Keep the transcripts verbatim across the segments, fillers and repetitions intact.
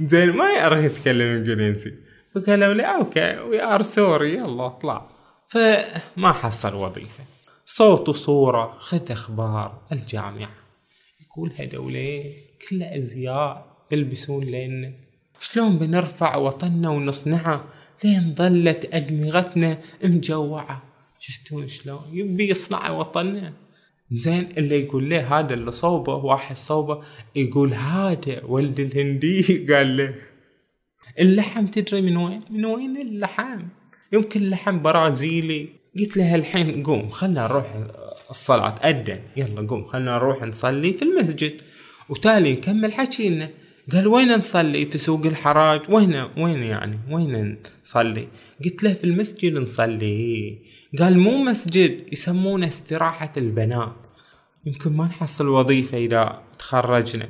زين ما يعرف يتكلم انجليزي، فقالوا لي اوكي وي ار سوري يلا اطلع. فما حصل وظيفه. صوت وصوره، خذ اخبار الجامعه يقول هذولين كل ازياء يلبسون لنا، شلون بنرفع وطننا ونصنعه لين ظلت ادمغتنا مجوعه. شفتون شلون يبي يصنع وطننا؟ زين اللي يقول له هذا اللي صوبه، واحد صوبه يقول هذا ولد الهندي، قال له اللحم تدري من وين؟ من وين اللحم؟ يمكن اللحم برازيلي. قلت له الحين قوم خلنا نروح الصلاة، أذن يلا قوم خلنا نروح نصلي في المسجد وتالي نكمل حكينا. قال وين نصلي؟ في سوق الحراج. وين وين يعني وين نصلي؟ قلت له في المسجد نصلي. قال مو مسجد، يسمونه استراحة البنات، يمكن ما نحصل وظيفة إذا تخرجنا،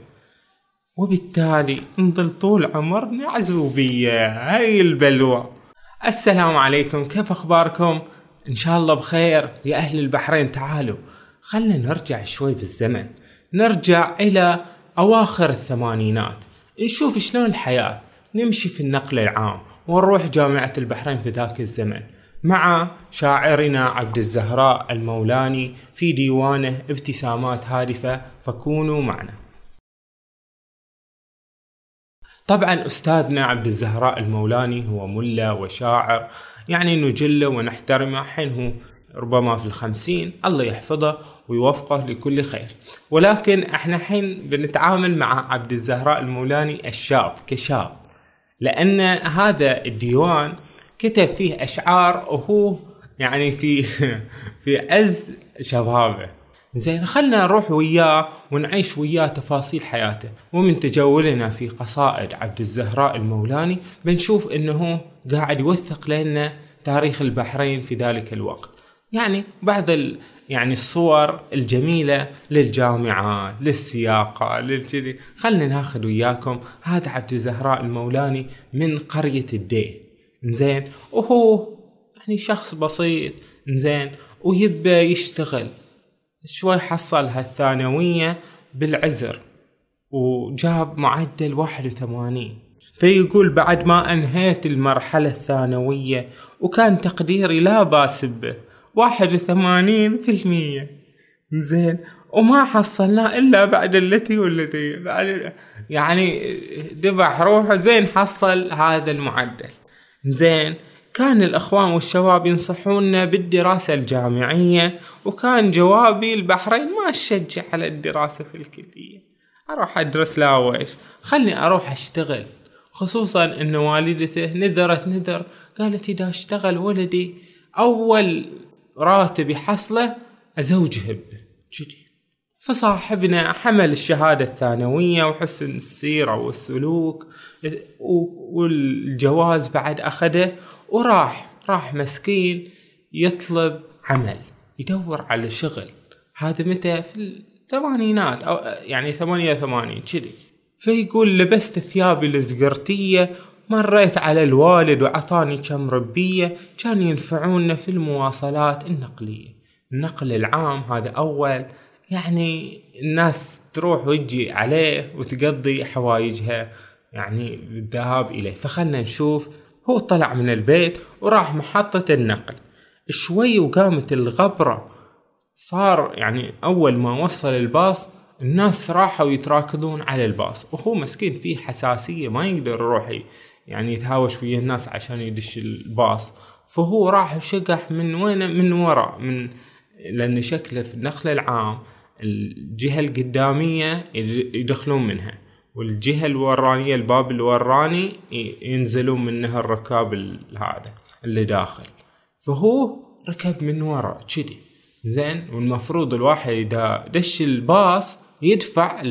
وبالتالي نضل طول عمرنا عزوبية. هاي البلوى. السلام عليكم، كيف أخباركم؟ إن شاء الله بخير يا أهل البحرين. تعالوا خلنا نرجع شوي بالزمن، نرجع إلى أواخر الثمانينات، نشوف شلون الحياة، نمشي في النقل العام ونروح جامعة البحرين في ذاك الزمن مع شاعرنا عبد الزهراء المولاني في ديوانه ابتسامات هادفة، فكونوا معنا. طبعا أستاذنا عبد الزهراء المولاني هو ملا وشاعر، يعني نجله ونحترمه، حين هو ربما في الخمسين، الله يحفظه ويوفقه لكل خير. ولكن احنا حين بنتعامل مع عبد الزهراء المولاني الشاب كشاب، لأن هذا الديوان كتب فيه أشعار وهو يعني في في أز شبابه. زين خلنا نروح وياه ونعيش وياه تفاصيل حياته. ومن تجولنا في قصائد عبد الزهراء المولاني بنشوف انه قاعد يوثق لنا تاريخ البحرين في ذلك الوقت، يعني بعض ال... يعني الصور الجميلة للجامعة، للسياقة، للجلي. خلنا ناخذ وياكم هذا عبد الزهراء المولاني من قرية الديه. زين وهو يعني شخص بسيط، زين ويبى يشتغل شوي، حصل هالثانوية بالعزر وجاب معدل واحد وثمانين. فيقول بعد ما أنهيت المرحلة الثانوية وكان تقديري لا باس به واحد وثمانين بالمية، زين وما حصلنا إلا بعد التي والتي بعد يعني دبح روحه. زين حصل هذا المعدل. زين كان الأخوان والشباب ينصحوننا بالدراسة الجامعية، وكان جوابي البحرين ما أشجع على الدراسة في الكلية، أروح أدرس لا وإيش، خلني أروح أشتغل، خصوصا أن والدته نذرت نذر، قالت إذا اشتغل ولدي أول راتب يحصله أزوجه بجدي. فصاحبنا حمل الشهادة الثانوية وحسن السيرة والسلوك والجواز بعد أخده، وراح راح مسكين يطلب عمل، يدور على شغل. هذا متى؟ في الثمانينات، أو يعني ثمانية وثمانين كذي. فيقول لبست ثيابي الزقرتية، مريت على الوالد وعطاني كم ربية كان ينفعونا في المواصلات النقلية. النقل العام هذا أول يعني الناس تروح وتجي عليه وتقضي حوايجها يعني بالذهاب إليه. فخلنا نشوف. هو طلع من البيت وراح محطة النقل شوي، وقامت الغبرة، صار يعني أول ما وصل الباص الناس راحوا يتراكضون على الباص، وهو مسكين فيه حساسية ما يقدر يروح يعني يتهاوش ويا الناس عشان يدش الباص. فهو راح شقح من وين؟ من وراء، من لأن شكله في النقل العام الجهة القدامية يدخلون منها، والجهة الورانية الباب الوراني ينزلون منها الركاب هذا اللي داخل. فهو ركب من وراء كذي. زين والمفروض الواحد إذا دش الباص يدفع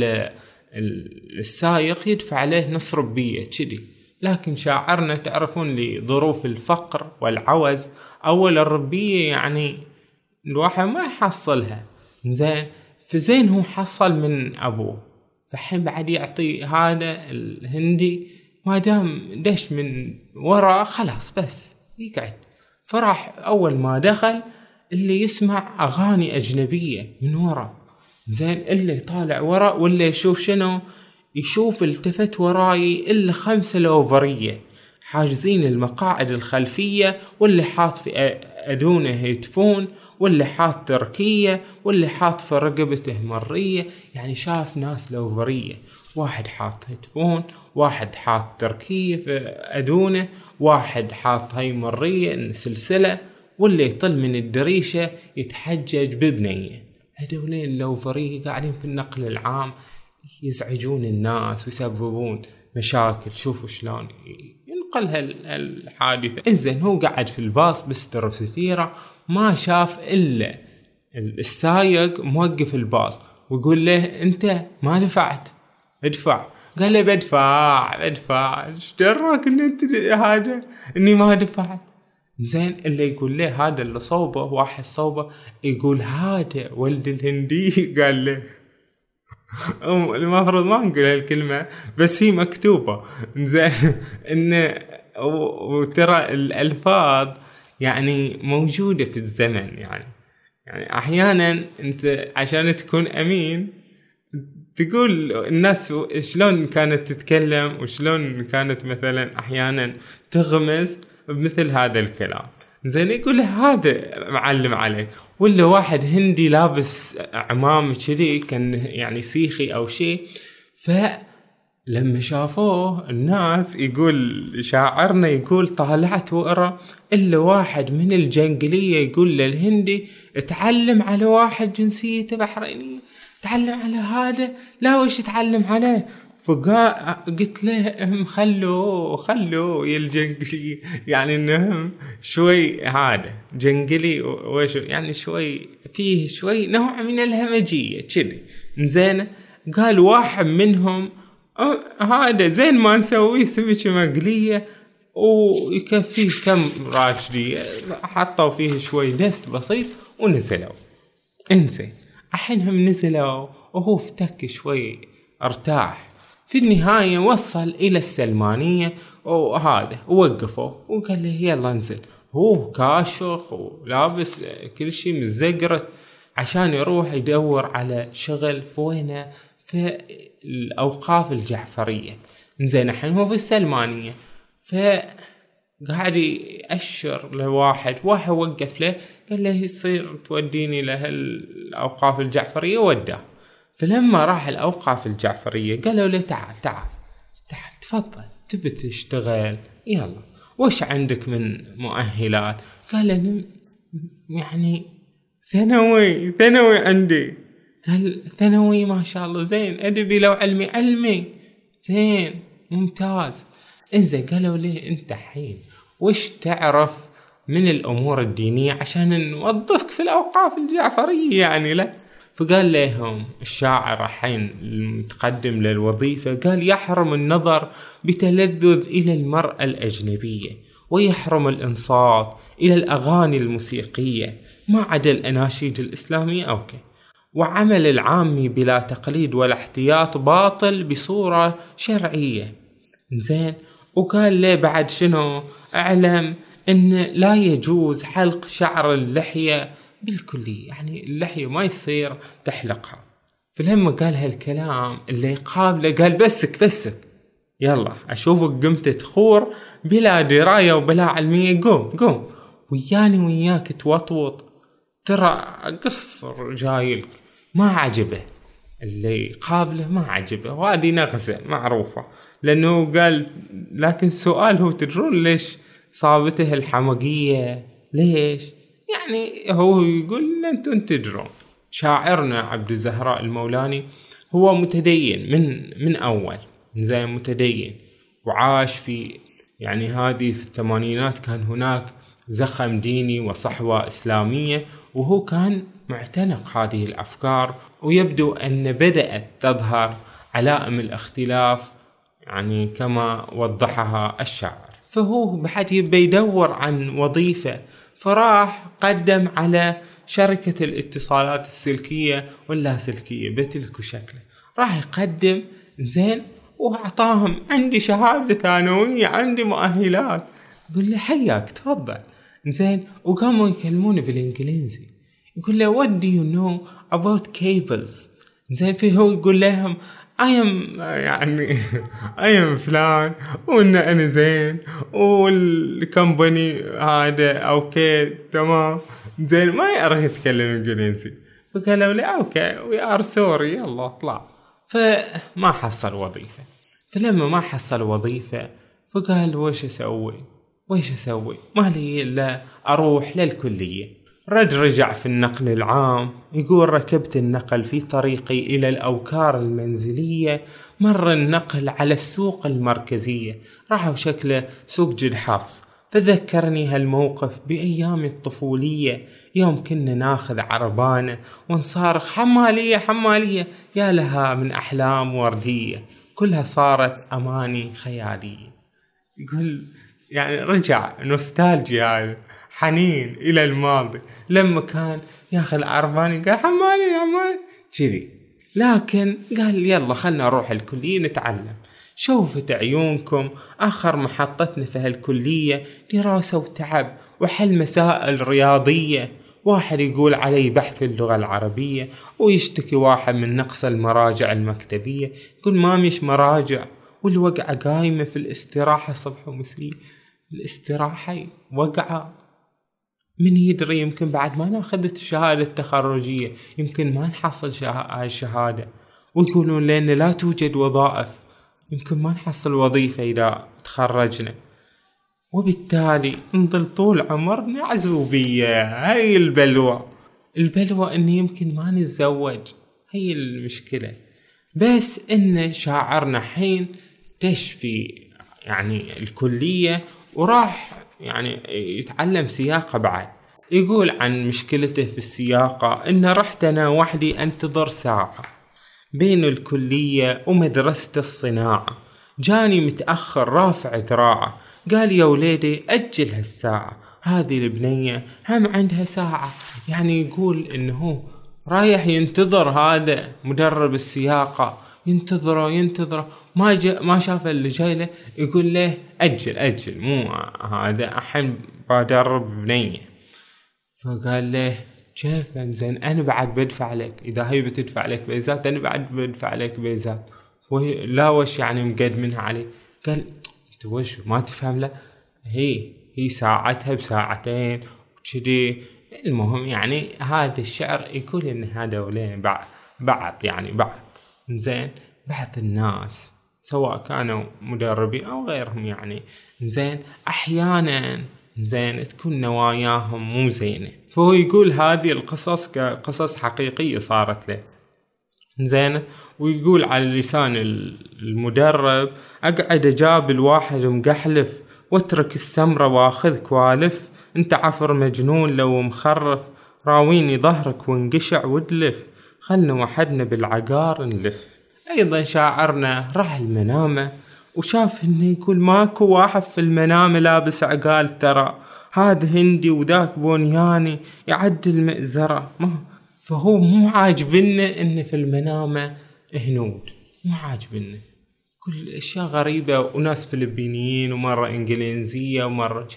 للسائق، يدفع عليه نص ربية كذي، لكن شاعرنا تعرفون لظروف الفقر والعوز أول الربية يعني الواحد ما يحصلها. زين فزين هو حصل من أبوه، فحين بعد يعطي هذا الهندي ما دام دش من وراء خلاص بس يقعد. فراح أول ما دخل اللي يسمع أغاني أجنبية من وراء، زين اللي طالع وراء واللي يشوف شنو يشوف التفت وراي إلا خمسة لوفرية حاجزين المقاعد الخلفية، واللي حاط في أذونه هيدفون، واللي حاط تركية، واللي حاط في رقبته مرية. يعني شاف ناس لوفرية، واحد حاط هيدفون، واحد حاط تركية في أذونه، واحد حاط هاي مرية سلسلة، واللي يطل من الدريشة يتحجج ببنية. هذولين اللوفرية قاعدين في النقل العام يزعجون الناس ويسببون مشاكل. شوفوا شلون ينقل هالحادثة. إنزين هو قاعد في الباص بستر وستيرة، ما شاف إلا السايق موقف الباص ويقول له أنت ما دفعت، ادفع. قال له بدفع بدفع، ايش دراك ان انت هذا اني ما دفعت؟ زين اللي يقول له هذا اللي صوبه واحد صوبه يقول هذا ولد الهندي. قال له المفروض ما نقول هالكلمه بس هي مكتوبه. زين ان وترى الالفاظ يعني موجوده في الزمن، يعني يعني احيانا انت عشان تكون امين تقول الناس شلون كانت تتكلم وشلون كانت مثلا احيانا تغمز بمثل هذا الكلام. زين يقول هذا معلم عليك، ولا واحد هندي لابس عمام كذي كان يعني سيخي او شيء، فلما شافوه الناس يقول شاعرنا يقول طالعت وقرا الا واحد من الجنجليه يقول للهندي اتعلم على واحد جنسيته بحرينيه، تعلم على هذا لا وش تعلم عليه. فقا قلت لهم خلوا خلوا الجنجلي، يعني انهم شوي هذا جنجلي وش يعني شوي فيه شوي نوع من الهمجيه كذي. زين قال واحد منهم هذا زين ما نسوي سمكه مقليه ويكفي كم راشدي، حطوا فيه شوي دست بسيط ونزلوا. انسى أحينهم نزلوا وهو افتك شوي ارتاح. في النهاية وصل إلى السلمانية وهذا ووقفوا وقال له يلا نزل. هو كاشخ ولابس كل شيء مزقرت عشان يروح يدور على شغل فوينه في الأوقاف الجعفرية. نزين نحن هو في السلمانية، فقاعد يأشر لواحد، واحد وقف له قال له يصير توديني لهال الأوقاف الجعفرية. وده فلما راح الأوقاف الجعفرية قالوا له تعال تعال تعال تفضل تبي تشتغل يلا وش عندك من مؤهلات؟ قال أنا يعني ثانوي ثانوي عندي. قال ثانوي ما شاء الله زين، أدبي لو علمي علمي زين ممتاز. إذا قالوا له أنت حين وش تعرف من الأمور الدينية عشان نوظفك في الأوقاف الجعفرية يعني لا. فقال لهم الشاعر الحين المتقدم للوظيفة قال يحرم النظر بتلذذ إلى المرأة الأجنبية، ويحرم الإنصات إلى الأغاني الموسيقية ما عدا الأناشيد الإسلامية أوكي، وعمل العامي بلا تقليد ولا احتياط باطل بصورة شرعية. زين وقال له بعد شنو أعلم ان لا يجوز حلق شعر اللحية بالكلية، يعني اللحية ما يصير تحلقها. فلما قال هالكلام اللي قابله قال بسك بسك يلا اشوفك قمت تخور بلا دراية وبلا علمية، قوم قوم وياني وياك توطوط ترى قصر جايلك. ما عجبه اللي قابله، ما عجبه، وهذه نغزة معروفة لانه قال لكن السؤال هو تدرون ليش صابته الحمقية؟ ليش يعني هو يقول أنتوا تدرون شاعرنا عبد الزهراء المولاني هو متدين من من أول، زي متدين وعاش في يعني هذه في الثمانينات كان هناك زخم ديني وصحوة إسلامية، وهو كان معتنق هذه الأفكار، ويبدو أن بدأت تظهر علائم الاختلاف يعني كما وضحها الشاعر. فهو بحد يبي يدور عن وظيفة، فراح قدم على شركة الاتصالات السلكية واللاسلكية بتلك شكله راح يقدم. زين وأعطاهم عندي شهادة ثانوية عندي مؤهلات. يقول له حياك تفضل. زين وقاموا يكلمونه بالإنجليزي يقول له what do you know about cables؟ زين فيه هو يقول لهم I am يعني I am فلان وإن أنا زين والكمباني هذا أوكي تمام زين ما يعرف يتكلم إنجليزي. فقالوا لي أوكي we are sorry يلا اطلع. فما حصل وظيفة. فلما ما حصل وظيفة فقال ويش أسوي ويش أسوي ما لي إلا أروح للكلية. رج رجع في النقل العام يقول ركبت النقل في طريقي إلى الأوكار المنزلية. مر النقل على السوق المركزية راح وشكله سوق جد حافظ. فذكرني هالموقف بأيام الطفولية يوم كنا ناخذ عربانة ونصارخ حمالية حمالية. يا لها من أحلام وردية كلها صارت أماني خيالية. يقول يعني رجع نوستالجيا يعني حنين إلى الماضي لما كان ياخذ العرباني قال حمالي حمالي كذي. لكن قال يلا خلنا نروح الكلية نتعلم. شوفت عيونكم آخر محطتنا في هالكلية دراسة وتعب وحل مسائل رياضية. واحد يقول علي بحث اللغة العربية ويشتكي واحد من نقص المراجع المكتبية يقول ما مش مراجع والوقعة قايمة في الاستراحة صبح ومسي. الاستراحة وقعة من يدري يمكن بعد ما ناخذت الشهادة التخرجية يمكن ما نحصل شها... الشهادة ويقولون لنا لا توجد وظائف يمكن ما نحصل وظيفة إذا تخرجنا. وبالتالي نظل طول عمرنا عزوبية. هاي البلوى البلوى أن يمكن ما نتزوج. هاي المشكلة. بس إن شاعرنا حين تشفي يعني الكلية وراح يعني يتعلم سياقة بعد. يقول عن مشكلته في السياقة إنه رحت أنا وحدي أنتظر ساعة بين الكلية ومدرسة الصناعة. جاني متأخر رافع ذراعة قال يا وليدي أجل هالساعة هذه البنية هم عندها ساعة. يعني يقول إنه رايح ينتظر هذا مدرب السياقة ينتظره ينتظره ما جا ما شاف اللي جاي له يقول له أجل أجل مو هذا أحن بدرب بنية. فقال له كيف إنزين أنا بعد بدفع لك إذا هي بتدفع لك بيزات أنا بعد بدفع لك بيزات ولا وش يعني مقد منها عليه. قال أنت وش ما تفهم له هي هي ساعتها بساعتين وكذي. المهم يعني هذا الشعر يقول إن هذا ولين بعض بعض يعني بعض إنزين بعض الناس سواء كانوا مدربين أو غيرهم يعني إنزين أحياناً إنزين تكون نواياهم مو زينة. فهو يقول هذه القصص كقصص حقيقية صارت له إنزين. ويقول على لسان المدرب أقعد أجاب الواحد مقحلف واترك السمرة واخذ كوالف انت عفر مجنون لو مخرف راويني ظهرك وانقشع ودلف خلنا وحدنا بالعقار نلف. ايضا شاعرنا راح المنامة وشاف انه يقول ماكو واحد في المنامة لابس عقال ترى هذا هندي وذاك بونياني يعدل مئزرة. فهو مو عاجبنا انه في المنامة هنود مو عاجبنا كل اشياء غريبة وناس فلبينيين ومرة انجليزية ومرة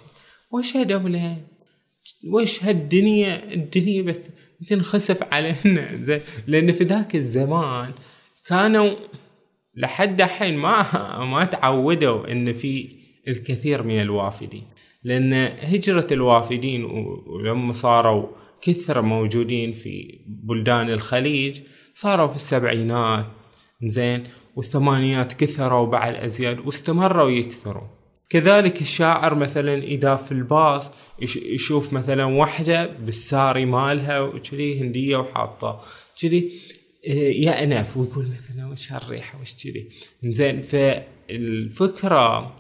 وش هالدولة وش هالدنيا الدنيا بت... بتنخسف علينا زي... لأن في ذاك الزمان كانوا لحد الحين ما ما تعودوا إن في الكثير من الوافدين. لأن هجرة الوافدين ولما صاروا كثر موجودين في بلدان الخليج صاروا في السبعينات زين والثمانينات كثروا بعد أزياد واستمروا يكثروا. كذلك الشاعر مثلا إذا في الباص يشوف مثلا وحدة بالساري مالها وشري هندية وحاطة شري يأنف ويقول مثلا وش هالريحة وش شري إنزين. فالفكرة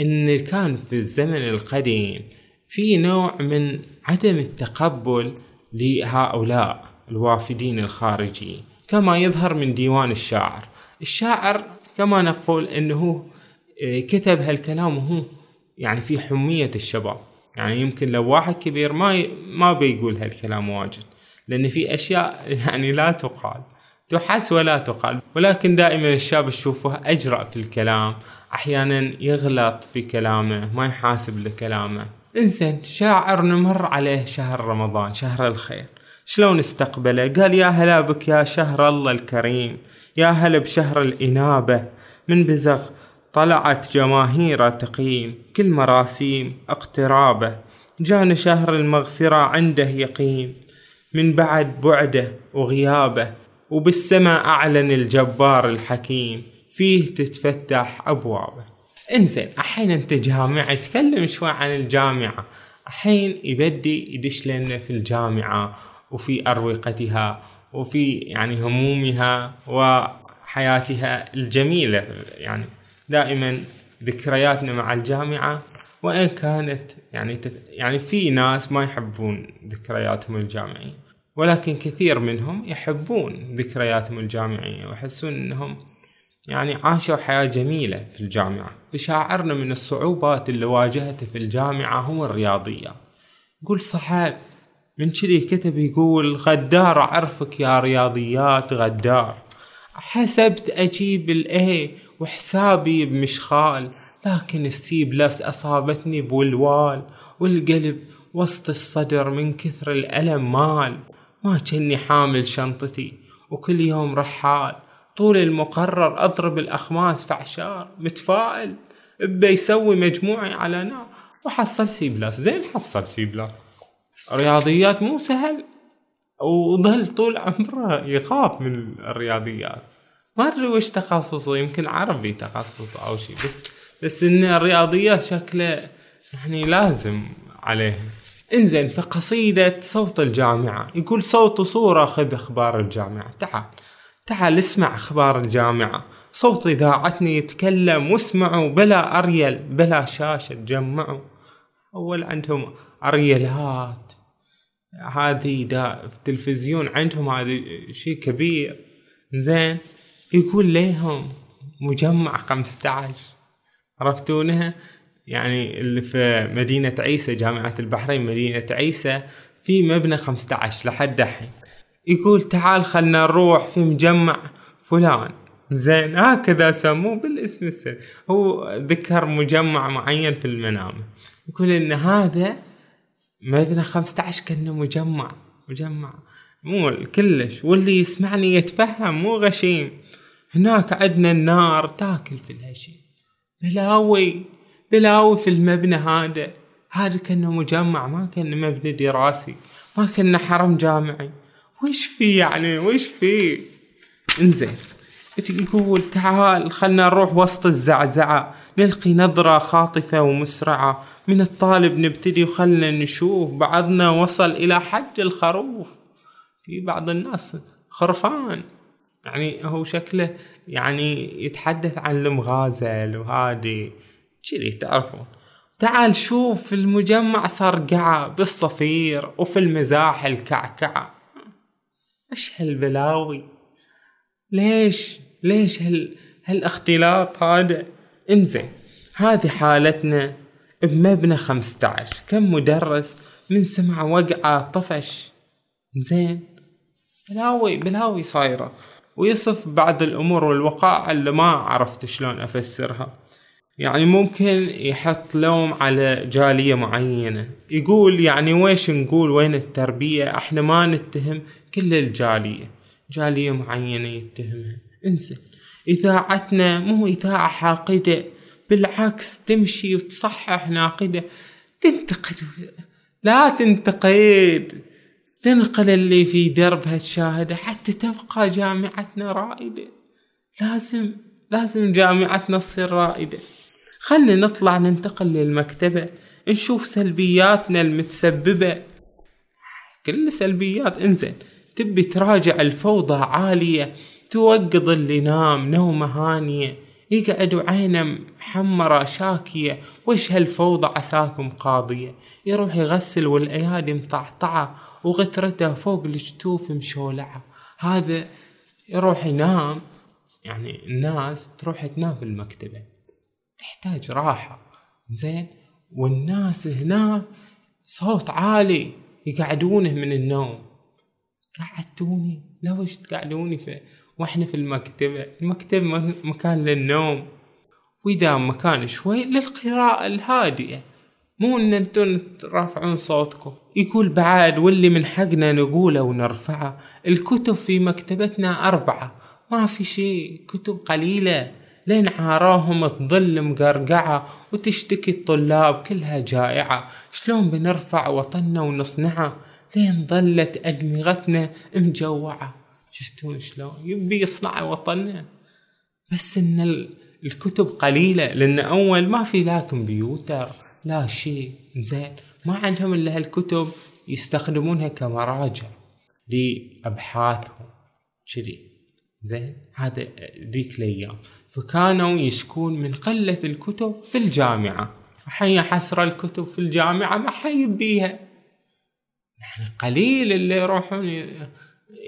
إن كان في الزمن القديم في نوع من عدم التقبل لهؤلاء الوافدين الخارجيين كما يظهر من ديوان الشاعر. الشاعر كما نقول إنه كتب هالكلام وهو يعني في حمية الشباب. يعني يمكن لو واحد كبير ما ي... ما بيقول هالكلام واجد لأن في أشياء يعني لا تقال تحس ولا تقال. ولكن دائما الشاب تشوفه أجرأ في الكلام أحيانا يغلط في كلامه ما يحاسب لكلامه. إنسان شاعر نمر عليه شهر رمضان شهر الخير شلون استقبله؟ قال يا هلا بك يا شهر الله الكريم، يا هلا بشهر الإنابة من بزغ طلعت جماهير تقييم، كل مراسيم اقترابه جان شهر المغفرة عنده يقيم، من بعد بعده وغيابه وبالسماء أعلن الجبار الحكيم، فيه تتفتح أبوابه. انزين الحين انت جامعة، تكلم شوي عن الجامعة. الحين يبدي يدش لنا في الجامعة وفي أروقتها وفي يعني همومها وحياتها الجميلة، يعني دائما ذكرياتنا مع الجامعة وإن كانت يعني تت... يعني في ناس ما يحبون ذكرياتهم الجامعية، ولكن كثير منهم يحبون ذكرياتهم الجامعية ويحسون أنهم يعني عاشوا حياة جميلة في الجامعة. وشاعرنا من الصعوبات اللي واجهته في الجامعة هو الرياضيات. يقول صحاب من شلي كتب يقول غدار عرفك يا رياضيات غدار، حسبت أجيب الإيه وحسابي بمشخال، لكن السي بلس أصابتني بالوال، والقلب وسط الصدر من كثر الألم مال، ما كني حامل شنطتي وكل يوم رحال، طول المقرر أضرب الأخماس فعشار، متفائل بيسوي مجموعي على نار، وحصل سي بلس. زين حصل سي بلس، رياضيات مو سهل، وظل طول عمره يخاف من الرياضيات. ما أدري وش تخصصه، يمكن عربي تخصص أو شيء، بس بس إن الرياضيات شكله يعني لازم عليه. إنزين في قصيدة صوت الجامعة يقول صوت وصورة، خذ أخبار الجامعة، تعال تعال اسمع أخبار الجامعة، صوت إذاعتني يتكلم واسمعوا، بلا أريل بلا شاشة تجمعوا، أول عندهم أريلات هذه دا في التلفزيون عندهم هذا شيء كبير. إنزين يقول ليهم مجمع خمسة عشر، عرفتونها يعني اللي في مدينة عيسى، جامعة البحرين مدينة عيسى، في مبنى خمسة عشر لحد الحين. يقول تعال خلنا نروح في مجمع فلان، زين هكذا سموه بالاسم السري، هو ذكر مجمع معين في المنام، يقول ان هذا مبنى خمسة عشر كأنه مجمع مجمع مو كلش، واللي يسمعني يتفهم مو غشيم. هناك عندنا النار تاكل في الهشيم، بلاوي بلاوي في المبنى هذا، هذا كأنه مجمع، ما كان مبنى دراسي، ما كان حرم جامعي، وش في يعني وش في. انزين تقول تعال خلنا نروح وسط الزعزعة، نلقي نظرة خاطفة ومسرعة من الطالب، نبتدي وخلنا نشوف بعضنا وصل إلى حد الخروف، في بعض الناس خرفان يعني هو شكله يعني يتحدث عن المغازل وهادي شلي تعرفون. تعال شوف في المجمع صرقعة بالصفير وفي المزاح الكعكعة، ايش هالبلاوي، ليش ليش هال هالاختلاط هذا. انزين هذه حالتنا بمبنى خمسة عشر، كم مدرس من سمع وقعة طفش، زين بلاوي بلاوي صايرة. ويصف بعض الأمور والوقائع اللي ما عرفت شلون أفسرها، يعني ممكن يحط لوم على جالية معينة، يقول يعني ويش نقول وين التربية، احنا ما نتهم كل الجالية، جالية معينة يتهمها. انسى إذاعتنا مو إذاعة حاقدة، بالعكس تمشي وتصحح ناقدة، تنتقد لا تنتقد، تنقل اللي في دربها الشاهدة حتى تبقى جامعتنا رائدة. لازم لازم جامعتنا تصير رائدة. خلنا نطلع ننتقل للمكتبة، نشوف سلبياتنا المتسببة، كل سلبيات. انزين تبي تراجع الفوضى عالية، توقظ اللي نام نومة هانية، يقعد وعينه محمرة شاكية، وش هالفوضى عساكم قاضية، يروح يغسل والأيادي مطعطعة وغترته فوق الجتوف مشولعة، هذا يروح ينام. يعني الناس تروح تنام في المكتبة، تحتاج راحة. زين والناس هنا صوت عالي يقعدونه من النوم، قعدتوني لوش تقعدوني في واحنا في المكتبة، المكتبة مكان للنوم، وإذا مكان شوي للقراءة الهادئة، مو ان انتم ترفعون صوتكم. يقول بعد واللي من حقنا نقوله ونرفعه، الكتب في مكتبتنا أربعة ما في شيء، كتب قليلة، لين عاراهم تظل مقرقعة وتشتكي الطلاب كلها جائعة. شلون بنرفع وطننا ونصنعه؟ لين ظلت أدمغتنا مجوعة. شفتون شلون يبي يصنع وطننا؟ بس ان الكتب قليلة، لان اول ما في لا كمبيوتر لا شيء زين، ما عندهم الا هالكتب يستخدمونها كمراجع لابحاثهم شذي زين هذا ذيك الايام. فكانوا يشكون من قلة الكتب في الجامعة. حي حسرة الكتب في الجامعة، ما حي يبيها، يعني قليل اللي يروحون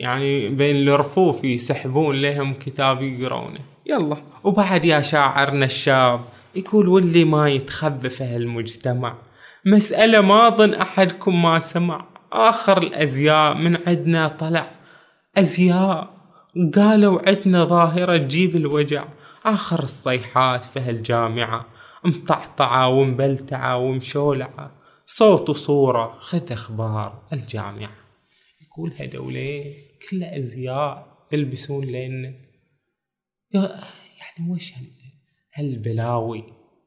يعني بين الرفوف يسحبون لهم كتاب يقرونه. يلا وبعد يا شاعرنا الشاب يقول واللي ما يتخبى في هالمجتمع، مسألة ما ظن أحدكم ما سمع، آخر الأزياء من عندنا طلع، أزياء قالوا عندنا ظاهرة تجيب الوجع، آخر الصيحات في هالجامعة مطعطعة ومبلتعة ومشولعة، صوت وصورة خذ أخبار الجامعة. يقول هدولين كل أزياء يلبسون لنا، يعني وش هالبلاوي؟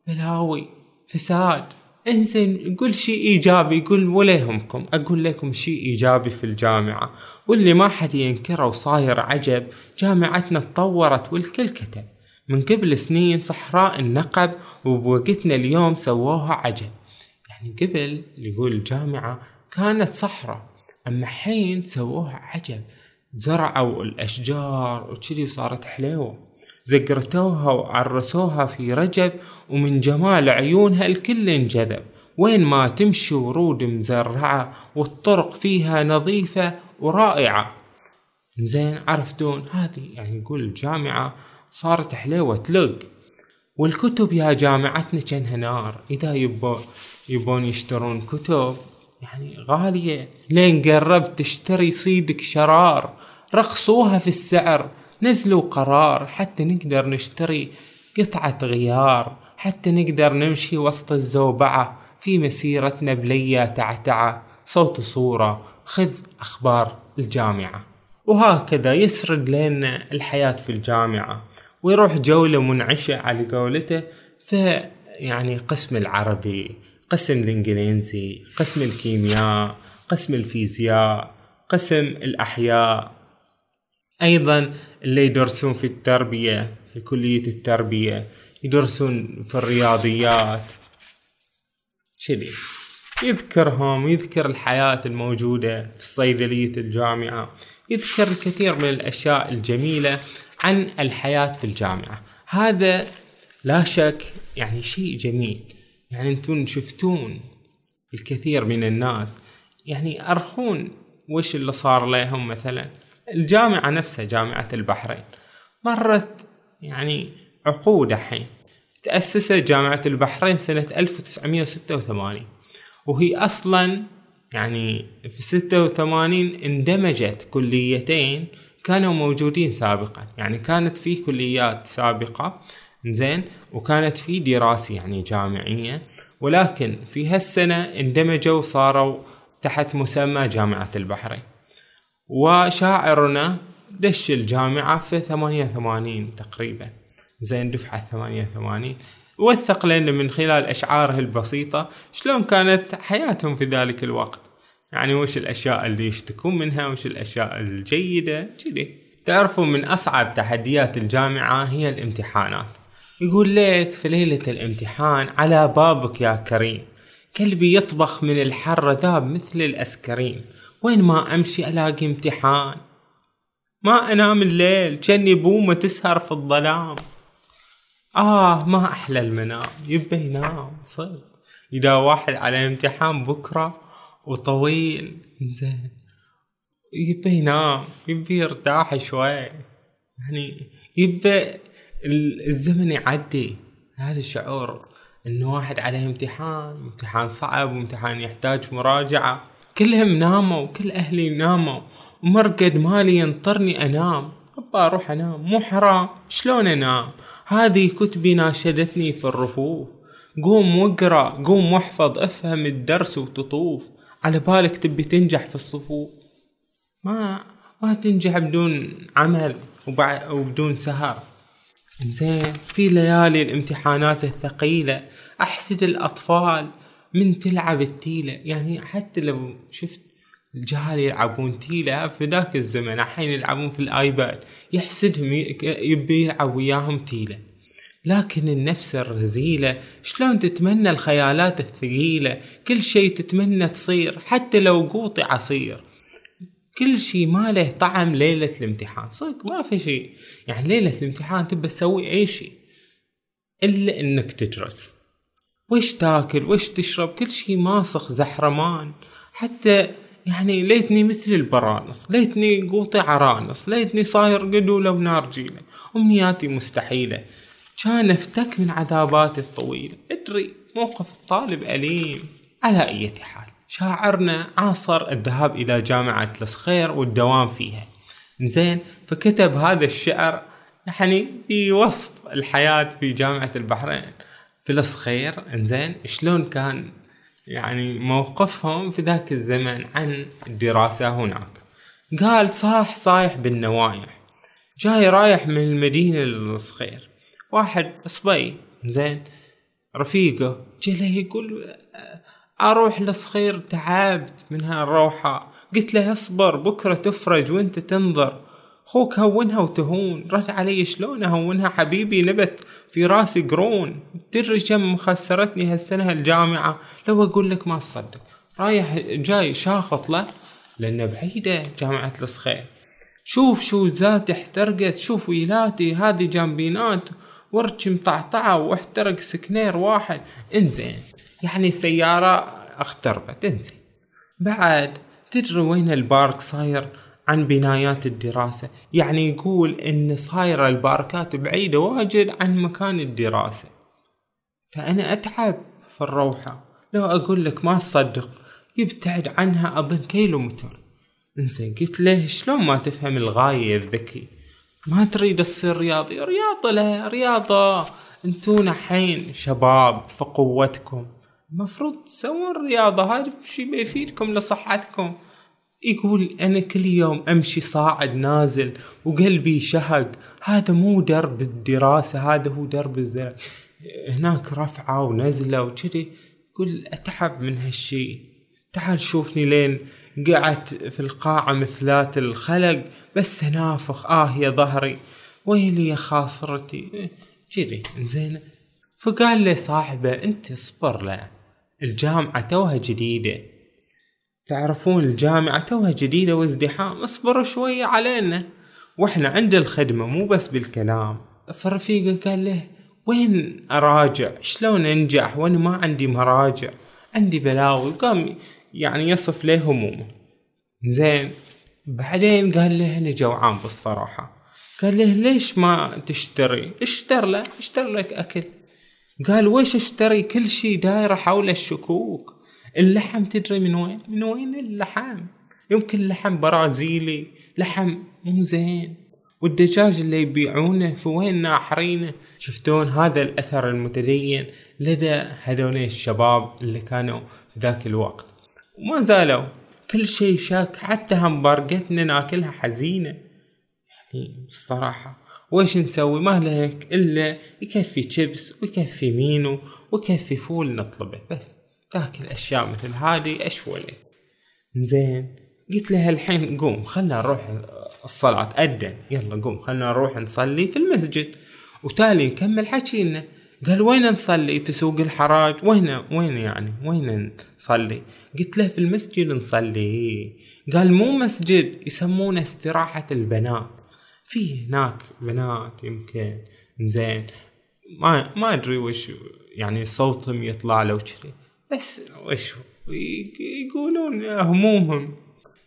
بلاوي فساد. انزين قل شيء إيجابي، يقول وليهمكم أقول لكم شيء إيجابي في الجامعة واللي ما حد ينكره وصاير عجب. جامعتنا تطورت والكل كتب من قبل سنين صحراء النقب وبوقتنا اليوم سووها عجب. يعني قبل يقول الجامعة كانت صحراء، أما حين سووها عجب، زرعوا الأشجار وكذي وصارت حلوة، زقرتوها وعرسوها في رجب، ومن جمال عيونها الكل انجذب، وين ما تمشي ورود مزرعة والطرق فيها نظيفة ورائعة. زين عرفتون هذه يعني يقول الجامعة صارت حلوة تلق. والكتب يا جامعتنا كانها نار، إذا يبون يبون يشترون كتب يعني غالية، لين قربت تشتري صيدك شرار، رخصوها في السعر، نزلوا قرار حتى نقدر نشتري قطعة غيار، حتى نقدر نمشي وسط الزوبعة في مسيرتنا بليا تعتعة، صوت صورة خذ أخبار الجامعة. وهكذا يسرد لنا الحياة في الجامعة، ويروح جولة منعشة على قولته في يعني قسم العربي، قسم الإنجليزي، قسم الكيمياء، قسم الفيزياء، قسم الأحياء، أيضا اللي يدرسون في التربية في كلية التربية، يدرسون في الرياضيات شذي. يذكرهم، يذكر الحياة الموجودة في صيدلية الجامعة، يذكر الكثير من الأشياء الجميلة عن الحياة في الجامعة. هذا لا شك يعني شيء جميل. يعني انتم شفتون الكثير من الناس يعني أرخون وش اللي صار لهم. مثلا الجامعة نفسها جامعة البحرين مرت يعني عقود. حين تأسست جامعة البحرين سنة ألف وتسعمائة وستة وثمانين، وهي أصلا يعني في ستة وثمانين اندمجت كليتين كانوا موجودين سابقا، يعني كانت في كليات سابقة زين وكانت في دراسة يعني جامعية، ولكن في هالسنة اندمجوا وصاروا تحت مسمى جامعة البحرين. وشاعرنا دش الجامعة في ثمانية وثمانين تقريبا زين، دفعة ثمانية وثمانين، وثق لنا من خلال أشعاره البسيطة شلون كانت حياتهم في ذلك الوقت، يعني وش الأشياء اللي يشتكون منها وش الأشياء الجيدة كذي. تعرفوا من أصعب تحديات الجامعة هي الامتحانات. يقول لك في ليلة الامتحان على بابك يا كريم، كلبي يطبخ من الحر ذاب مثل الأسكريم، وين ما أمشي ألاقي امتحان، ما أنام الليل جني بومة تسهر في الظلام. آه ما أحلى المنام، يبي ينام صدق إذا واحد على امتحان بكرة وطويل زين، يبي ينام يبي يرتاح شوي، يعني يبي الزمن يعدي. هذا الشعور انه واحد عليه امتحان، امتحان صعب وامتحان يحتاج مراجعة، كلهم ناموا وكل اهلي ناموا ومرقد مالي ينطرني انام، ابا اروح انام، مو حرام شلون انام، هذه كتبي ناشدتني في الرفوف قوم واقرأ، قوم واحفظ، افهم الدرس وتطوف، على بالك تبي تنجح في الصفوف. ما ما تنجح بدون عمل وبع... وبدون سهر. إنزين في ليالي الامتحانات الثقيلة أحسد الأطفال من تلعب التيلة. يعني حتى لو شفت الجهال يلعبون تيلة في ذاك الزمن، الحين يلعبون في الآيباد، يحسدهم يبي يلعب وياهم تيلة. لكن النفس الرزيلة شلون تتمنى الخيالات الثقيلة، كل شيء تتمنى تصير حتى لو قوطي عصير. كل شيء ما له طعم ليلة الامتحان، صدق ما في شيء. يعني ليلة الامتحان تبى تسوي أي شيء إلا إنك تدرس. وش تاكل وش تشرب كل شيء ماسخ زحرمان. حتى يعني ليتني مثل البرانس، ليتني قوطي عرانس، ليتني صاير قدولة ونار جيلة. أمنياتي مستحيلة، كان افتك من عذاباتي الطويلة. أدري موقف الطالب أليم. على أي حال شاعرنا عاصر الذهاب إلى جامعة الصخير والدوام فيها، إنزين فكتب هذا الشعر يعني في وصف الحياة في جامعة البحرين في الصخير. إنزين شلون كان يعني موقفهم في ذاك الزمن عن الدراسة هناك. قال صاح صايح بالنوايح، جاي رايح من المدينة للصخير، واحد صبي إنزين رفيقه جاي يقول اروح للصخير تعبت من هالروحة. قلت له اصبر بكرة تفرج وانت تنظر، خوك هونها وتهون. رد علي شلون اهونها حبيبي، نبت في راسي قرون، ترجم مخسرتني هالسنة الجامعة. لو اقول لك ما تصدق. رايح جاي شاخط له لانه بعيدة جامعة الصخير. شوف شو ذاتي احترقت، شوف ويلاتي هذه جنبينات ورجي مطعطعة، واحترق سكنير واحد. انزين يعني السيارة اختربت. انسي بعد تدري وين البارك صاير عن بنايات الدراسة. يعني يقول ان صايرة الباركات بعيدة واجد عن مكان الدراسة، فانا اتعب في الروحة. لو اقول لك ما تصدق، يبتعد عنها اظن كيلومتر. انسي قلت له شلون ما تفهم الغاية الذكي، ما تريد تصير رياضي؟ رياضة لا رياضة، انتونا حين شباب في قوتكم، مفروض تسوون رياضة، هاي شي بيفيدكم لصحتكم. يقول أنا كل يوم أمشي صاعد نازل وقلبي شهق. هذا مو درب الدراسة، هذا هو درب الزلق، هناك رفعة ونزلة وكذي. يقول أتعب من هالشي. تعال شوفني لين قعدت في القاعة مثلات الخلق، بس نافخ آه يا ظهري ويلي يا خاصرتي كذي. إنزين فقال لي صاحبه انت اصبر له، الجامعة توها جديدة، تعرفون الجامعة توها جديدة وازدحام، اصبروا شوية علينا واحنا عند الخدمة مو بس بالكلام. فرفيقه قال له وين اراجع، شلون انجح وانا ما عندي مراجع، عندي بلاوي. قام يعني يصف له همومه. زين بعدين قال له انا جوعان بالصراحة. قال له ليش ما تشتري، اشتر له اشتر لك اكل. قال ويش اشتري، كل شي دايرة حول الشكوك. اللحم تدري من وين، من وين اللحم، يمكن لحم برازيلي، لحم مو زين، والدجاج اللي يبيعونه في وين ناحرينه. شفتون هذا الأثر المتدين لدى هذولي الشباب اللي كانوا في ذاك الوقت وما زالوا. كل شي شاك، حتى همبرجتنا ناكلها حزينة. يعني الصراحة ويش نسوي، ما لك إلا يكفي تشيبس ويكفي مينو ويكفي فول نطلبه، بس تاكل أشياء مثل هذه أشولة. زين قلت لها الحين قوم خلنا نروح الصلاة، أدن يلا قوم خلنا نروح نصلي في المسجد وتالي نكمل حكينا. قال وين نصلي، في سوق الحراج، وين وين يعني وين نصلي. قلت له في المسجد نصلي. قال مو مسجد، يسمونه استراحة البنات، في هناك بنات يمكن زين ما ما ادري وش يعني صوتهم يطلع لو كذي، بس وش يقولون همومهم.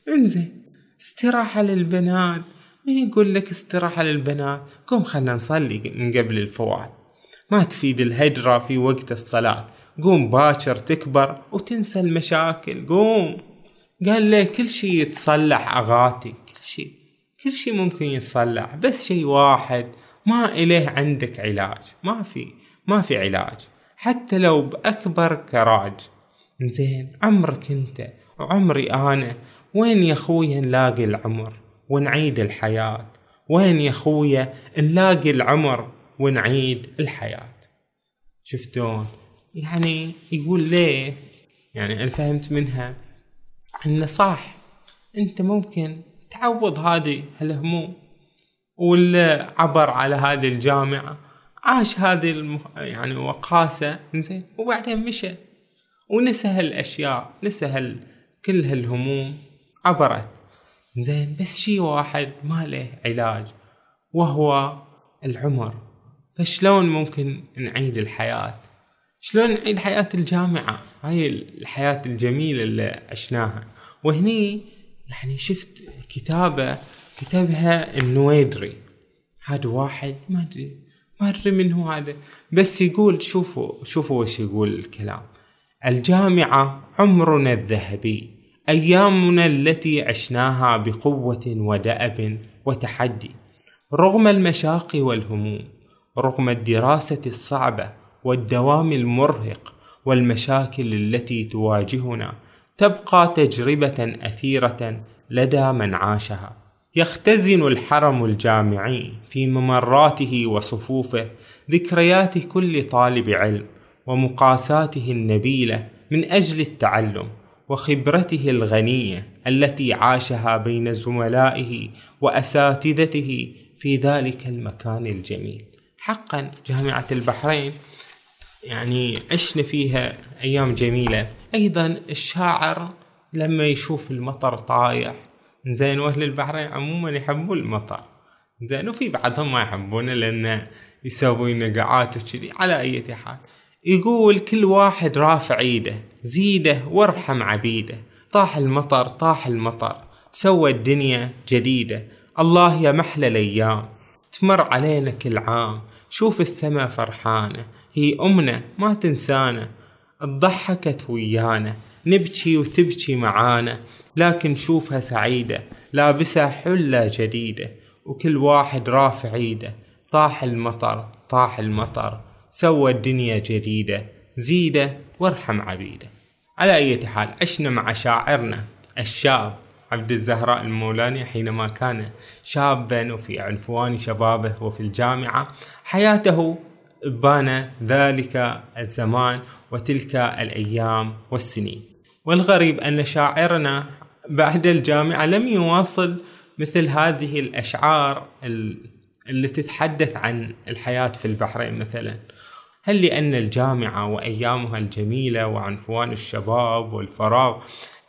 انزين استراحه للبنات، مين يقول لك استراحه للبنات، قوم خلنا نصلي من قبل الفوات، ما تفيد الهجره في وقت الصلاه، قوم باكر تكبر وتنسى المشاكل، قوم. قال لي كل شيء يتصلح اغاتي، كل شيء كل شيء ممكن يتصلح، بس شيء واحد ما إليه عندك علاج، ما في ما في علاج. حتى لو بأكبر كراج. زين عمرك انت وعمري انا، وين يا خويا نلاقي العمر ونعيد الحياة؟ وين يا خويا نلاقي العمر ونعيد الحياة؟ شفتون يعني يقول ليه؟ يعني انا فهمت منها ان صح انت ممكن تعوض هذه الهموم، واللي عبر على هذه الجامعة عاش هذه الم... يعني وقاسة زين، وبعدين مشى ونسى هالاشياء، نسى هال... كل هالهموم عبرت زين. بس شيء واحد ما له علاج وهو العمر، فشلون ممكن نعيد الحياة؟ شلون نعيد حياة الجامعة، هاي الحياة الجميلة اللي عشناها؟ وهني يعني شفت كتابة كتبها النويدري، هذا واحد ما ادري ما ادري من هو هذا، بس يقول شوفوا شوفوا وش يقول الكلام. الجامعة عمرنا الذهبي، أيامنا التي عشناها بقوة ودأب وتحدي، رغم المشاق والهموم، رغم الدراسة الصعبة والدوام المرهق والمشاكل التي تواجهنا، تبقى تجربة أثيرة لدى من عاشها. يختزن الحرم الجامعي في ممراته وصفوفه ذكريات كل طالب علم ومقاساته النبيلة من أجل التعلم، وخبرته الغنية التي عاشها بين زملائه وأساتذته في ذلك المكان الجميل. حقا جامعة البحرين يعني عشنا فيها أيام جميلة. أيضا الشاعر لما يشوف المطر طايح زين، وأهل البحرين عموما يحبون المطر زين، وفي بعضهم ما يحبونه لأنه يسوي نقعات وكذي. على أي حال يقول كل واحد رافع ايده زيده وارحم عبيده، طاح المطر طاح المطر سوى الدنيا جديدة. الله يا محلى الأيام تمر علينا كل عام، شوف السما فرحانة هي أمنا ما تنسانا، ضحكت ويانا نبكي وتبكي معانا، لكن شوفها سعيدة لابسة حلة جديدة، وكل واحد رافع ايده طاح المطر طاح المطر سوى الدنيا جديدة زيدة وارحم عبيدة. على أي حال عشنا مع شاعرنا الشاب عبد الزهراء المولاني حينما كان شابا وفي عنفوان شبابه وفي الجامعة، حياته بان ذلك الزمان وتلك الأيام والسنين. والغريب أن شاعرنا بعد الجامعة لم يواصل مثل هذه الأشعار اللي تتحدث عن الحياة في البحرين مثلا. هل لأن الجامعة وأيامها الجميلة وعنفوان الشباب والفراغ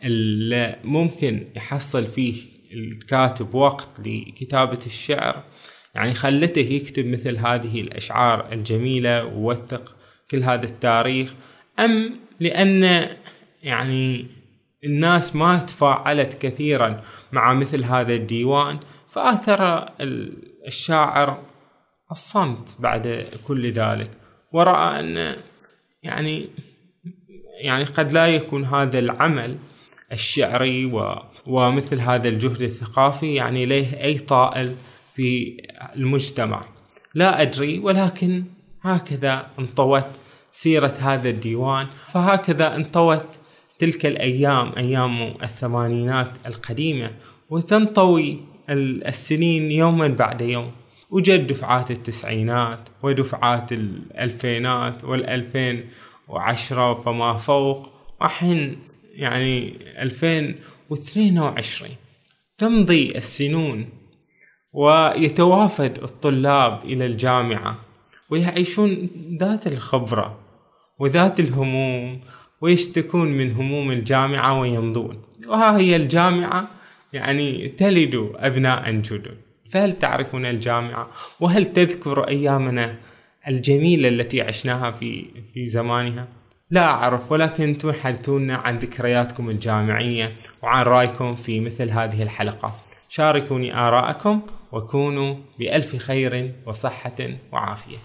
اللي ممكن يحصل فيه الكاتب وقت لكتابة الشعر، يعني خلته يكتب مثل هذه الأشعار الجميلة ووثق كل هذا التاريخ، أم لأن يعني الناس ما تفاعلت كثيرا مع مثل هذا الديوان فآثر الشاعر الصمت بعد كل ذلك، ورأى أن يعني يعني قد لا يكون هذا العمل الشعري و ومثل هذا الجهد الثقافي يعني له أي طائل في المجتمع. لا أدري، ولكن هكذا انطوت سيرة هذا الديوان، فهكذا انطوت تلك الأيام، أيام الثمانينات القديمة، وتنطوي السنين يوما بعد يوم، وجد دفعات التسعينات ودفعات الألفينات والألفين وعشرة فما فوق، وحين يعني ألفين واثنين وعشرين تمضي السنون، ويتوافد الطلاب إلى الجامعة ويعيشون ذات الخبرة وذات الهموم، ويشتكون من هموم الجامعة ويمضون. وها هي الجامعة يعني تلد أبناء جدد. فهل تعرفون الجامعة؟ وهل تذكر أيامنا الجميلة التي عشناها في في زمانها؟ لا أعرف، ولكن أنتم حدثونا عن ذكرياتكم الجامعية وعن رأيكم في مثل هذه الحلقة. شاركوني آراءكم، وكونوا بألف خير وصحة وعافية.